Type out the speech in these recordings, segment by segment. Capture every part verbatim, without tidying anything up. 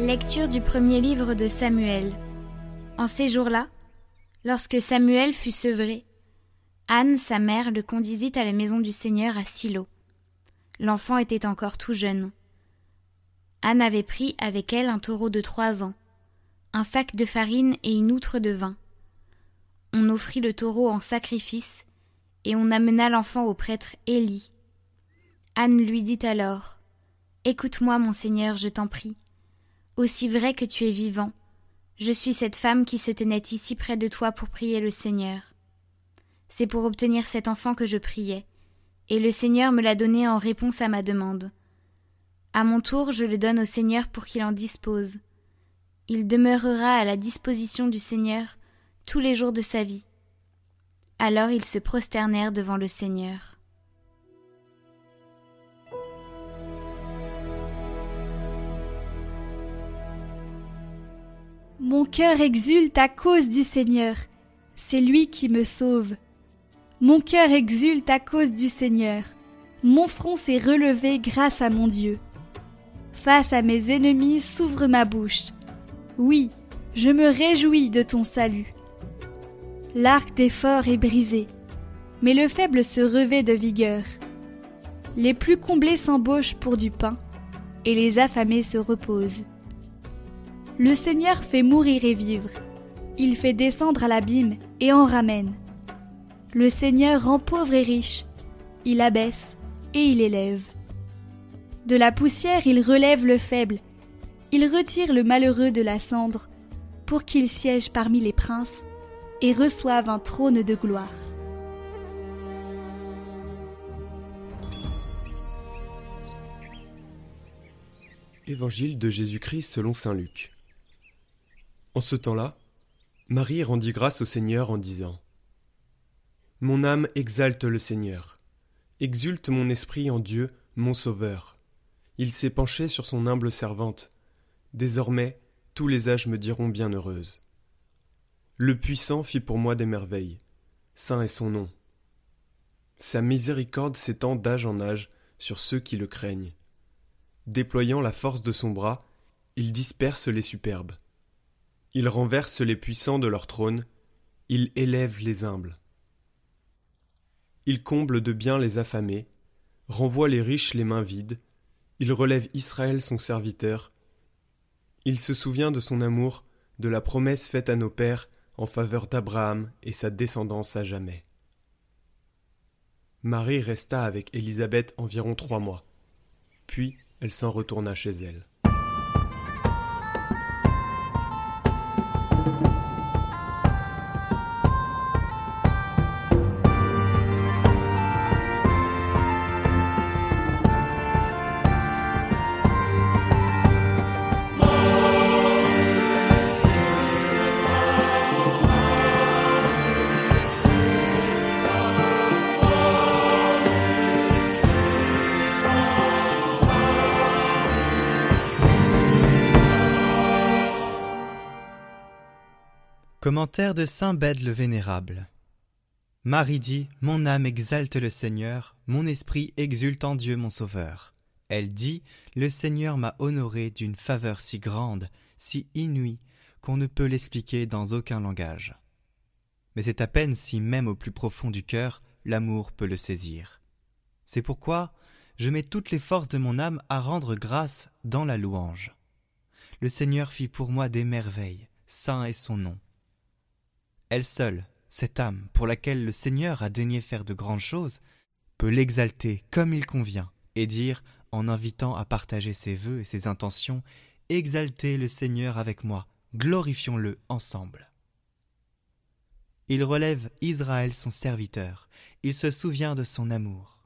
Lecture du premier livre de Samuel. En ces jours-là, lorsque Samuel fut sevré, Anne, sa mère, le conduisit à la maison du Seigneur à Silo. L'enfant était encore tout jeune. Anne avait pris avec elle un taureau de trois ans, un sac de farine et une outre de vin. On offrit le taureau en sacrifice et on amena l'enfant au prêtre Élie. Anne lui dit alors « Écoute-moi, mon Seigneur, je t'en prie. Aussi vrai que tu es vivant, je suis cette femme qui se tenait ici près de toi pour prier le Seigneur. C'est pour obtenir cet enfant que je priais, et le Seigneur me l'a donné en réponse à ma demande. À mon tour, je le donne au Seigneur pour qu'il en dispose. Il demeurera à la disposition du Seigneur tous les jours de sa vie. » Alors ils se prosternèrent devant le Seigneur. Mon cœur exulte à cause du Seigneur, c'est lui qui me sauve. Mon cœur exulte à cause du Seigneur, mon front s'est relevé grâce à mon Dieu. Face à mes ennemis s'ouvre ma bouche. Oui, je me réjouis de ton salut. L'arc des forts est brisé, mais le faible se revêt de vigueur. Les plus comblés s'embauchent pour du pain, et les affamés se reposent. Le Seigneur fait mourir et vivre, il fait descendre à l'abîme et en ramène. Le Seigneur rend pauvre et riche, il abaisse et il élève. De la poussière il relève le faible, il retire le malheureux de la cendre, pour qu'il siège parmi les princes et reçoive un trône de gloire. Évangile de Jésus-Christ selon Saint Luc. En ce temps-là, Marie rendit grâce au Seigneur en disant « Mon âme exalte le Seigneur, exulte mon esprit en Dieu, mon Sauveur. Il s'est penché sur son humble servante. Désormais, tous les âges me diront bienheureuse. Le Puissant fit pour moi des merveilles. Saint est son nom. Sa miséricorde s'étend d'âge en âge sur ceux qui le craignent. Déployant la force de son bras, il disperse les superbes. Il renverse les puissants de leur trône, il élève les humbles. Il comble de biens les affamés, renvoie les riches les mains vides, il relève Israël son serviteur. Il se souvient de son amour, de la promesse faite à nos pères en faveur d'Abraham et sa descendance à jamais. » Marie resta avec Élisabeth environ trois mois, puis elle s'en retourna chez elle. Commentaire de Saint Bède le Vénérable. Marie dit « Mon âme exalte le Seigneur, mon esprit exulte en Dieu mon Sauveur. » Elle dit « Le Seigneur m'a honoré d'une faveur si grande, si inouïe, qu'on ne peut l'expliquer dans aucun langage. » Mais c'est à peine si, même au plus profond du cœur, l'amour peut le saisir. C'est pourquoi je mets toutes les forces de mon âme à rendre grâce dans la louange. Le Seigneur fit pour moi des merveilles, saint est son nom. Elle seule, cette âme pour laquelle le Seigneur a daigné faire de grandes choses, peut l'exalter comme il convient et dire, en invitant à partager ses vœux et ses intentions, « Exaltez le Seigneur avec moi, glorifions-le ensemble. » Il relève Israël son serviteur, il se souvient de son amour.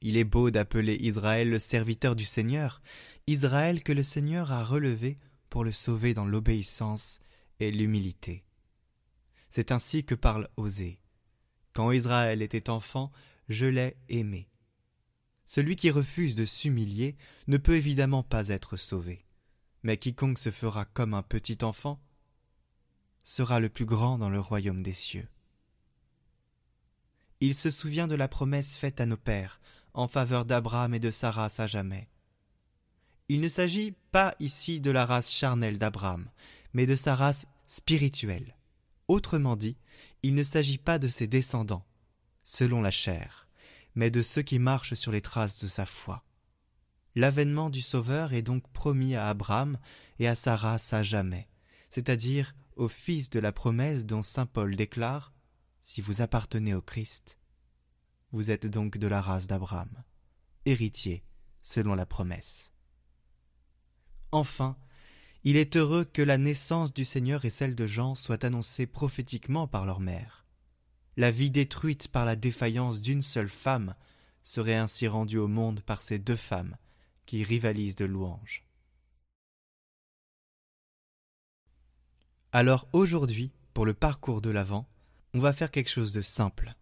Il est beau d'appeler Israël le serviteur du Seigneur, Israël que le Seigneur a relevé pour le sauver dans l'obéissance et l'humilité. C'est ainsi que parle Osée. Quand Israël était enfant, je l'ai aimé. Celui qui refuse de s'humilier ne peut évidemment pas être sauvé. Mais quiconque se fera comme un petit enfant sera le plus grand dans le royaume des cieux. Il se souvient de la promesse faite à nos pères en faveur d'Abraham et de sa race à jamais. Il ne s'agit pas ici de la race charnelle d'Abraham, mais de sa race spirituelle. Autrement dit, il ne s'agit pas de ses descendants, selon la chair, mais de ceux qui marchent sur les traces de sa foi. L'avènement du Sauveur est donc promis à Abraham et à sa race à jamais, c'est-à-dire au Fils de la promesse dont saint Paul déclare « Si vous appartenez au Christ, vous êtes donc de la race d'Abraham, héritier selon la promesse. » Enfin, il est heureux que la naissance du Seigneur et celle de Jean soient annoncées prophétiquement par leur mère. La vie détruite par la défaillance d'une seule femme serait ainsi rendue au monde par ces deux femmes, qui rivalisent de louanges. Alors aujourd'hui, pour le parcours de l'Avent, on va faire quelque chose de simple.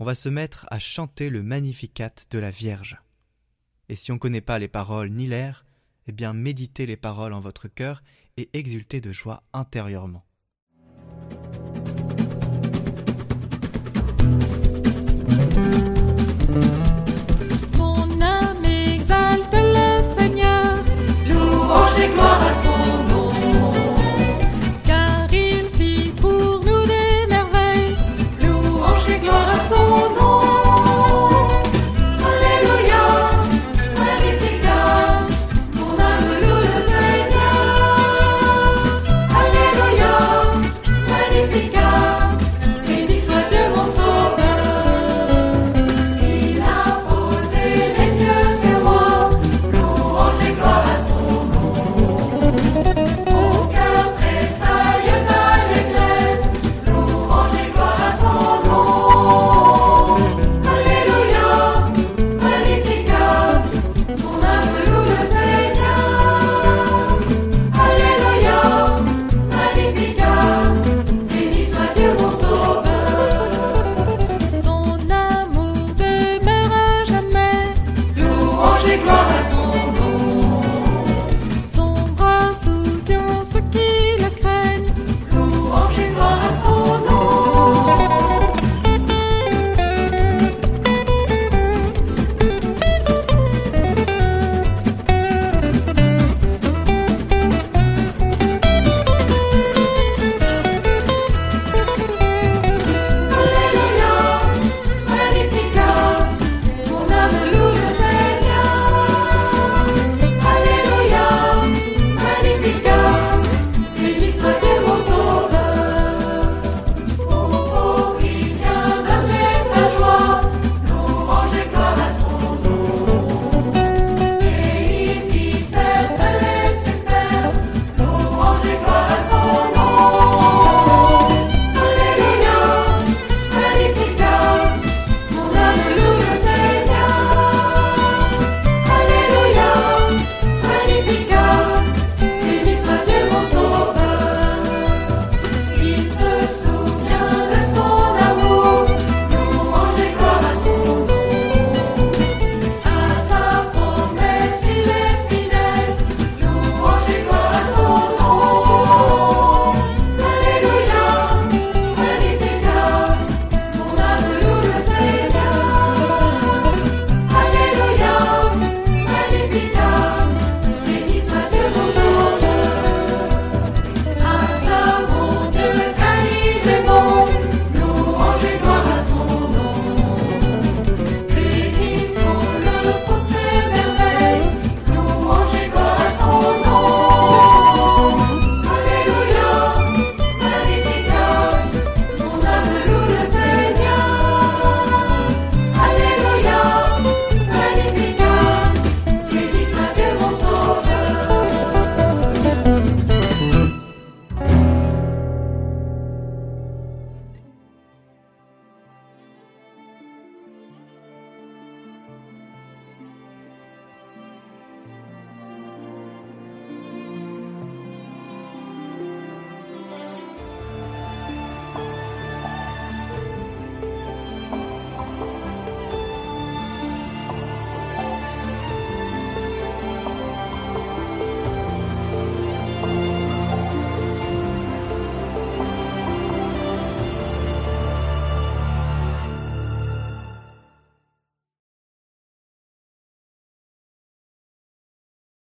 On va se mettre à chanter le Magnificat de la Vierge. Et si on ne connaît pas les paroles ni l'air, eh bien méditez les paroles en votre cœur et exultez de joie intérieurement.